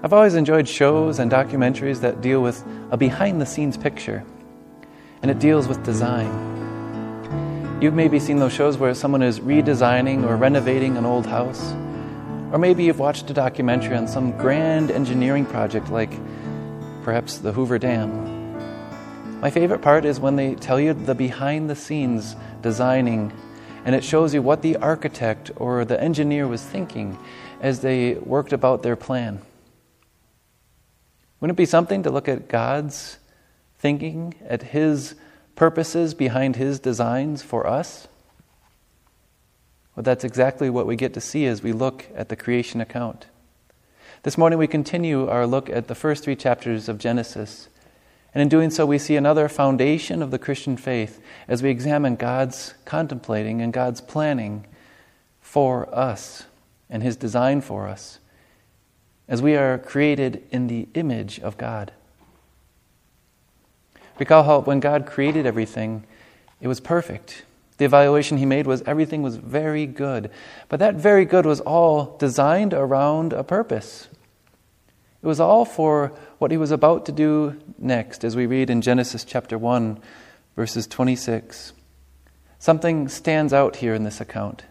I've always enjoyed shows and documentaries that deal with a behind-the-scenes picture, and it deals with design. You've maybe seen those shows where someone is redesigning or renovating an old house, or maybe you've watched a documentary on some grand engineering project like perhaps the Hoover Dam. My favorite part is when they tell you the behind-the-scenes designing, and it shows you what the architect or the engineer was thinking as they worked about their plan. Wouldn't it be something to look at God's thinking, at His purposes behind His designs for us? Well, that's exactly what we get to see as we look at the creation account. This morning we continue our look at the first 3 chapters of Genesis. And in doing so, we see another foundation of the Christian faith as we examine God's contemplating and God's planning for us and His design for us, as we are created in the image of God. Recall how when God created everything, it was perfect. The evaluation He made was everything was very good. But that very good was all designed around a purpose. It was all for what He was about to do next, as we read in Genesis chapter 1, verses 26. Something stands out here in this account.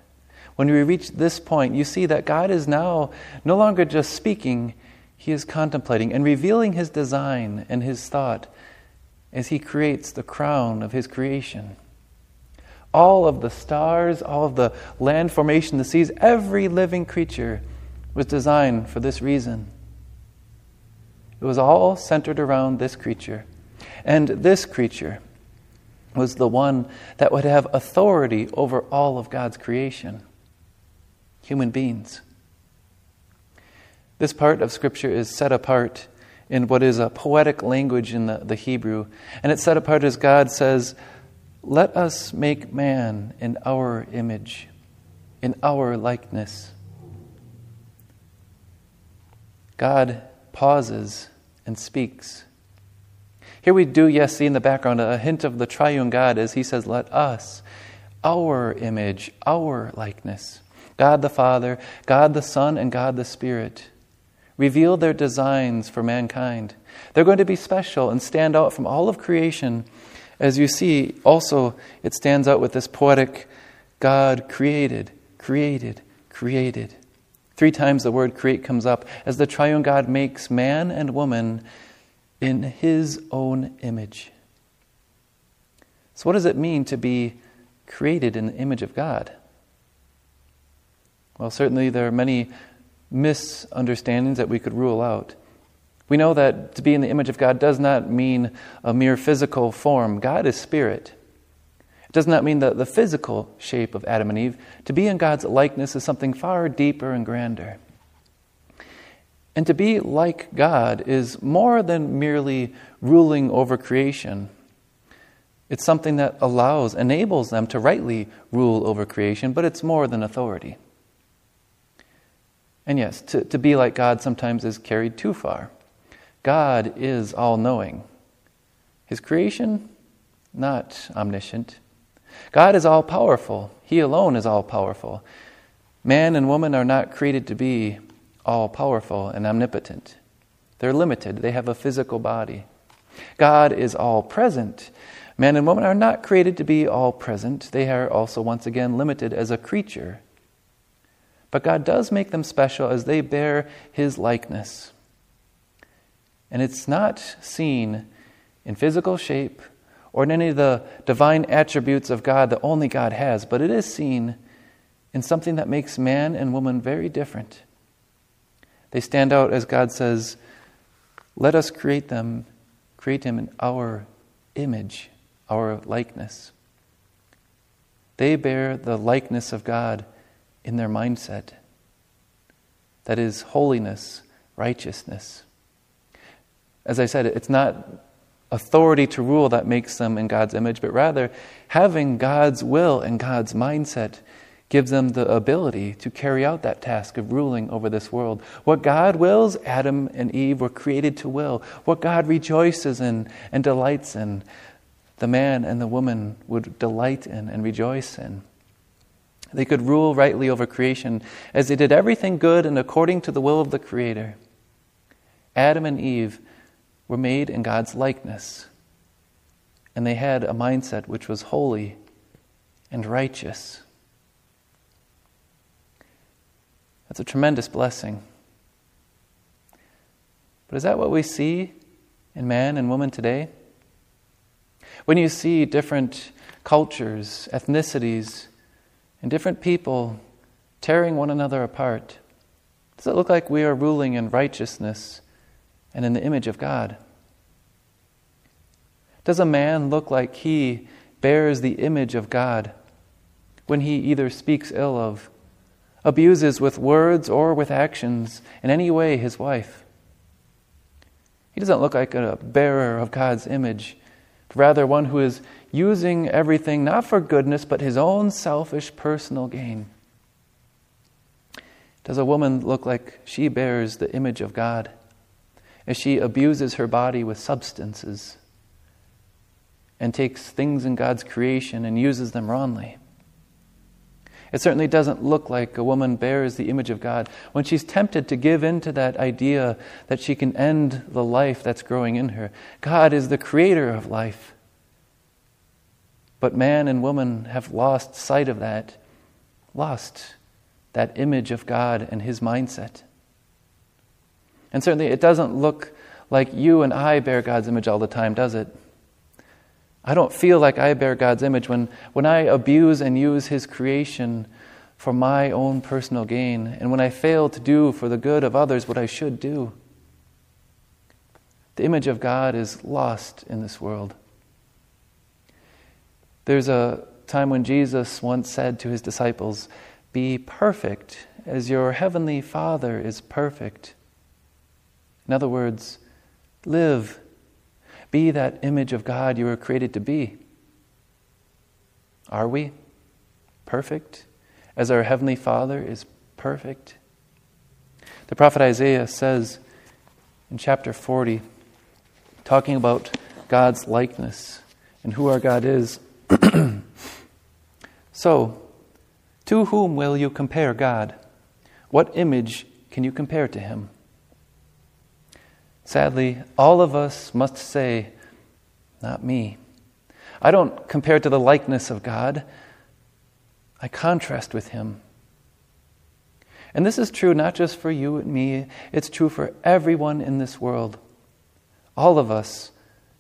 When we reach this point, you see that God is now no longer just speaking, He is contemplating and revealing His design and His thought as He creates the crown of His creation. All of the stars, all of the land formation, the seas, every living creature was designed for this reason. It was all centered around this creature. And this creature was the one that would have authority over all of God's creation. Human beings. This part of Scripture is set apart in what is a poetic language in the Hebrew. And it's set apart as God says, "Let us make man in our image, in our likeness." God pauses and speaks. Here we do, yes, see in the background a hint of the triune God as He says, "Let us, our image, our likeness." God the Father, God the Son, and God the Spirit reveal their designs for mankind. They're going to be special and stand out from all of creation. As you see, also, it stands out with this poetic God created, created, created. 3 times the word create comes up as the triune God makes man and woman in His own image. So what does it mean to be created in the image of God? Well, certainly there are many misunderstandings that we could rule out. We know that to be in the image of God does not mean a mere physical form. God is spirit. It does not mean the physical shape of Adam and Eve. To be in God's likeness is something far deeper and grander. And to be like God is more than merely ruling over creation. It's something that allows, enables them to rightly rule over creation, but it's more than authority. And yes, to be like God sometimes is carried too far. God is all-knowing. His creation, not omniscient. God is all-powerful. He alone is all-powerful. Man and woman are not created to be all-powerful and omnipotent. They're limited. They have a physical body. God is all-present. Man and woman are not created to be all-present. They are also, once again, limited as a creature. But God does make them special as they bear His likeness. And it's not seen in physical shape or in any of the divine attributes of God that only God has, but it is seen in something that makes man and woman very different. They stand out as God says, "Let us create him in our image, our likeness." They bear the likeness of God in their mindset. That is holiness, righteousness. As I said, it's not authority to rule that makes them in God's image, but rather having God's will and God's mindset gives them the ability to carry out that task of ruling over this world. What God wills, Adam and Eve were created to will. What God rejoices in and delights in, the man and the woman would delight in and rejoice in. They could rule rightly over creation as they did everything good and according to the will of the Creator. Adam and Eve were made in God's likeness, and they had a mindset which was holy and righteous. That's a tremendous blessing. But is that what we see in man and woman today? When you see different cultures, ethnicities, and different people tearing one another apart, does it look like we are ruling in righteousness and in the image of God? Does a man look like he bears the image of God when he either speaks ill of, abuses with words or with actions in any way his wife? He doesn't look like a bearer of God's image, but rather one who is using everything not for goodness but his own selfish personal gain. Does a woman look like she bears the image of God as she abuses her body with substances and takes things in God's creation and uses them wrongly? It certainly doesn't look like a woman bears the image of God when she's tempted to give in to that idea that she can end the life that's growing in her. God is the creator of life. But man and woman have lost sight of that, lost that image of God and his mindset. And certainly it doesn't look like you and I bear God's image all the time, does it? I don't feel like I bear God's image when I abuse and use his creation for my own personal gain, and when I fail to do for the good of others what I should do. The image of God is lost in this world. There's a time when Jesus once said to his disciples, "Be perfect as your heavenly Father is perfect." In other words, live. Be that image of God you were created to be. Are we perfect as our Heavenly Father is perfect? The prophet Isaiah says in chapter 40, talking about God's likeness and who our God is, "So, to whom will you compare God? What image can you compare to him?" Sadly, all of us must say, "Not me. I don't compare to the likeness of God. I contrast with him." And this is true not just for you and me. It's true for everyone in this world. All of us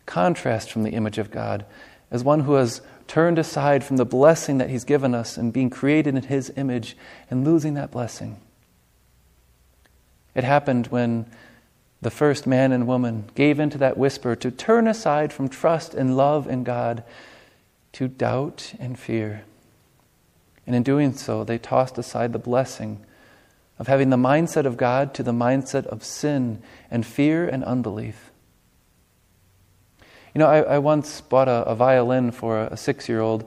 contrast from the image of God as one who has turned aside from the blessing that he's given us and being created in his image and losing that blessing. It happened when the first man and woman gave in to that whisper to turn aside from trust and love in God to doubt and fear. And in doing so, they tossed aside the blessing of having the mindset of God to the mindset of sin and fear and unbelief. You know, I once bought a violin for a 6-year-old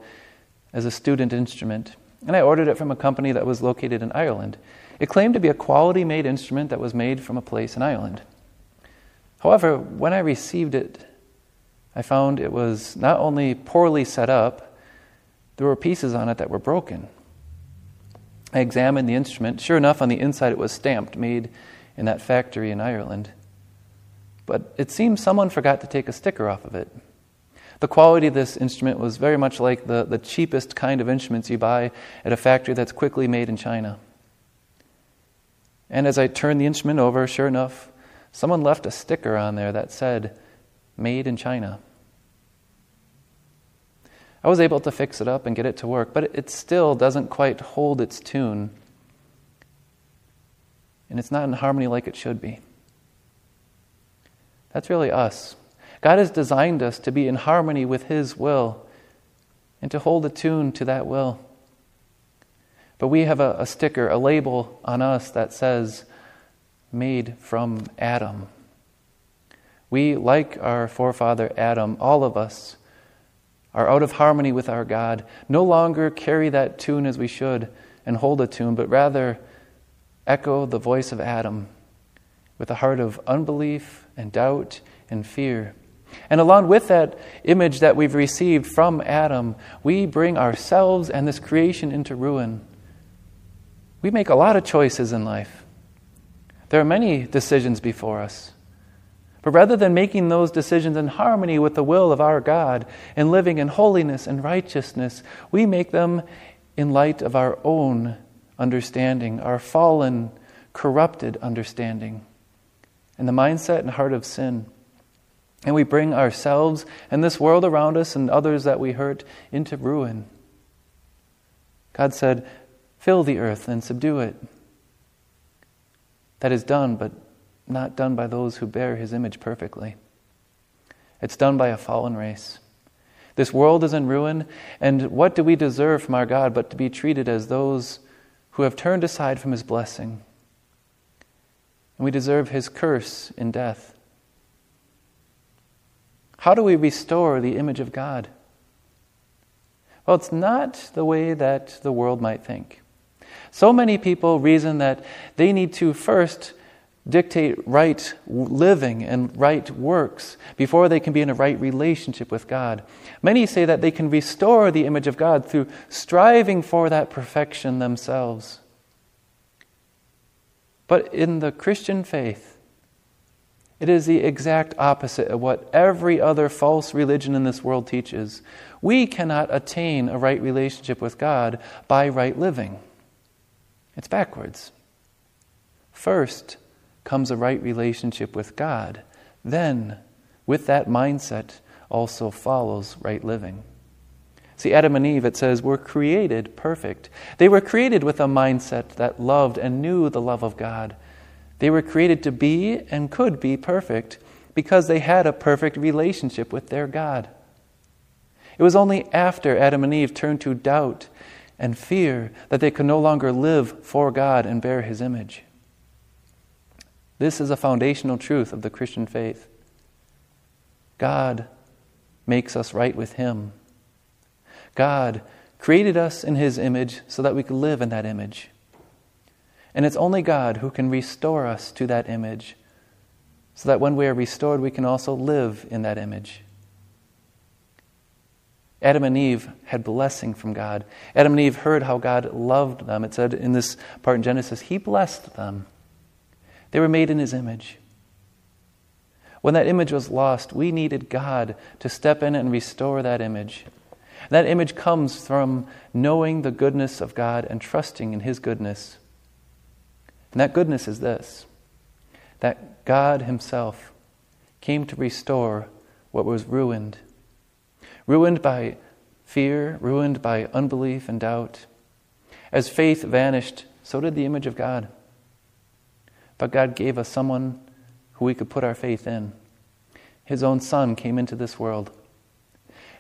as a student instrument, and I ordered it from a company that was located in Ireland. It claimed to be a quality-made instrument that was made from a place in Ireland. However, when I received it, I found it was not only poorly set up, there were pieces on it that were broken. I examined the instrument. Sure enough, on the inside it was stamped, made in that factory in Ireland. But it seems someone forgot to take a sticker off of it. The quality of this instrument was very much like the cheapest kind of instruments you buy at a factory that's quickly made in China. And as I turned the instrument over, sure enough, someone left a sticker on there that said, "Made in China." I was able to fix it up and get it to work, but it still doesn't quite hold its tune. And it's not in harmony like it should be. That's really us. God has designed us to be in harmony with his will and to hold a tune to that will. But we have a sticker, a label on us that says, "Made from Adam." We, like our forefather Adam, all of us, are out of harmony with our God, no longer carry that tune as we should and hold a tune, but rather echo the voice of Adam with a heart of unbelief and doubt and fear. And along with that image that we've received from Adam, we bring ourselves and this creation into ruin. We make a lot of choices in life. There are many decisions before us. But rather than making those decisions in harmony with the will of our God and living in holiness and righteousness, we make them in light of our own understanding, our fallen, corrupted understanding, and the mindset and heart of sin. And we bring ourselves and this world around us and others that we hurt into ruin. God said, "Fill the earth and subdue it." That is done, but not done by those who bear his image perfectly. It's done by a fallen race. This world is in ruin, and what do we deserve from our God but to be treated as those who have turned aside from his blessing? And we deserve his curse in death. How do we restore the image of God? Well, it's not the way that the world might think. So many people reason that they need to first dictate right living and right works before they can be in a right relationship with God. Many say that they can restore the image of God through striving for that perfection themselves. But in the Christian faith, it is the exact opposite of what every other false religion in this world teaches. We cannot attain a right relationship with God by right living. It's backwards. First comes a right relationship with God. Then, with that mindset, also follows right living. See, Adam and Eve, it says, were created perfect. They were created with a mindset that loved and knew the love of God. They were created to be and could be perfect because they had a perfect relationship with their God. It was only after Adam and Eve turned to doubt and fear that they could no longer live for God and bear his image. This is a foundational truth of the Christian faith. God makes us right with him. God created us in his image so that we could live in that image. And it's only God who can restore us to that image so that when we are restored, we can also live in that image. Adam and Eve had blessing from God. Adam and Eve heard how God loved them. It said in this part in Genesis, he blessed them. They were made in his image. When that image was lost, we needed God to step in and restore that image. And that image comes from knowing the goodness of God and trusting in his goodness. And that goodness is this, that God himself came to restore what was ruined. Ruined by fear, ruined by unbelief and doubt. As faith vanished, so did the image of God. But God gave us someone who we could put our faith in. His own Son came into this world.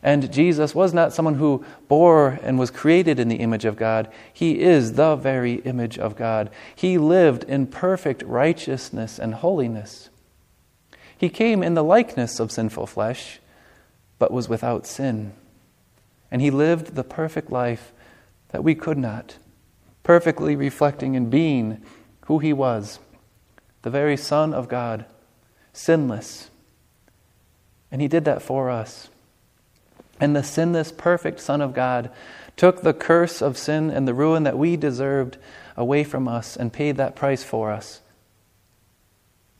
And Jesus was not someone who bore and was created in the image of God. He is the very image of God. He lived in perfect righteousness and holiness. He came in the likeness of sinful flesh, but was without sin. And he lived the perfect life that we could not, perfectly reflecting and being who he was. The very Son of God, sinless. And he did that for us. And the sinless, perfect Son of God took the curse of sin and the ruin that we deserved away from us and paid that price for us.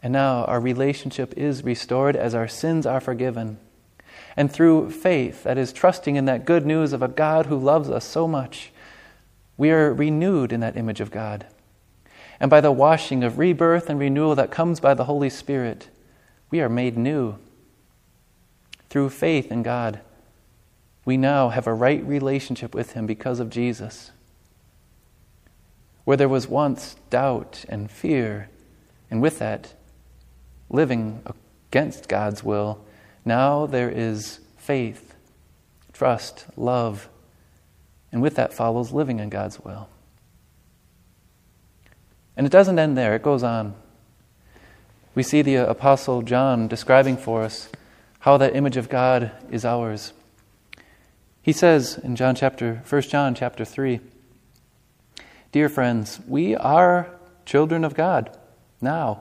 And now our relationship is restored as our sins are forgiven. And through faith, that is trusting in that good news of a God who loves us so much, we are renewed in that image of God. And by the washing of rebirth and renewal that comes by the Holy Spirit, we are made new. Through faith in God, we now have a right relationship with him because of Jesus. Where there was once doubt and fear, and with that, living against God's will, now there is faith, trust, love, and with that follows living in God's will. And it doesn't end there, it goes on. We see the Apostle John describing for us how that image of God is ours. He says in 1 John chapter 3, "Dear friends, we are children of God now.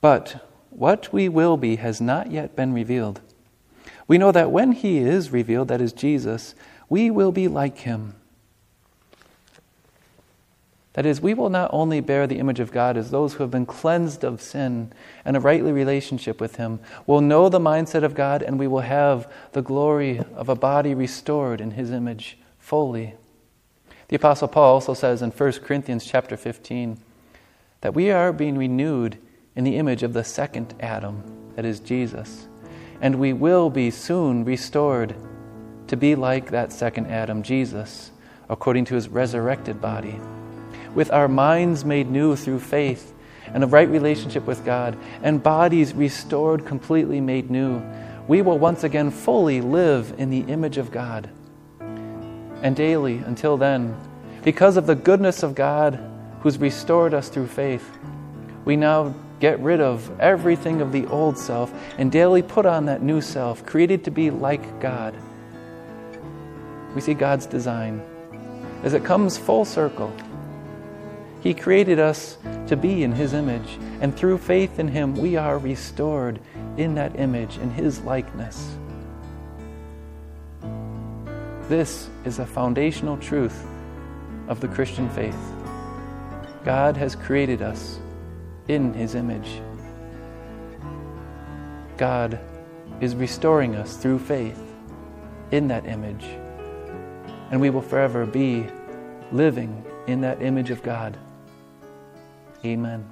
But what we will be has not yet been revealed. We know that when he is revealed, that is Jesus, we will be like him. That is, we will not only bear the image of God as those who have been cleansed of sin and a rightly relationship with Him, we'll know the mindset of God, and we will have the glory of a body restored in His image fully. The Apostle Paul also says in 1 Corinthians chapter 15 that we are being renewed in the image of the second Adam, that is Jesus, and we will be soon restored to be like that second Adam, Jesus, according to His resurrected body, with our minds made new through faith and a right relationship with God, and bodies restored, completely made new. We will once again fully live in the image of God. And daily, until then, because of the goodness of God who's restored us through faith, we now get rid of everything of the old self and daily put on that new self, created to be like God. We see God's design as it comes full circle. He created us to be in His image, and through faith in Him, we are restored in that image, in His likeness. This is a foundational truth of the Christian faith. God has created us in His image. God is restoring us through faith in that image, and we will forever be living in that image of God. Amen.